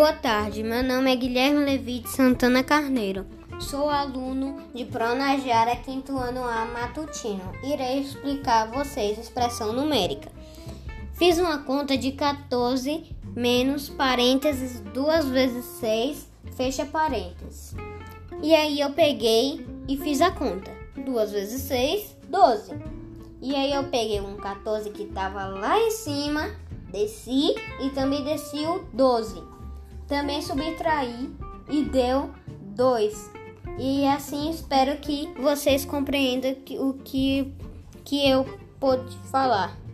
Boa tarde, meu nome é Guilherme Levite Santana Carneiro. Sou aluno de Pronagiara, 5º ano A, matutino. Irei explicar a vocês a expressão numérica. Fiz uma conta de 14 menos parênteses 2 vezes 6, fecha parênteses. E aí eu peguei e fiz a conta. 2 vezes 6, 12. E aí eu peguei um 14 que estava lá em cima, desci e também desci o 12. Também subtraí e deu 2. E assim espero que vocês compreendam o que eu pude falar.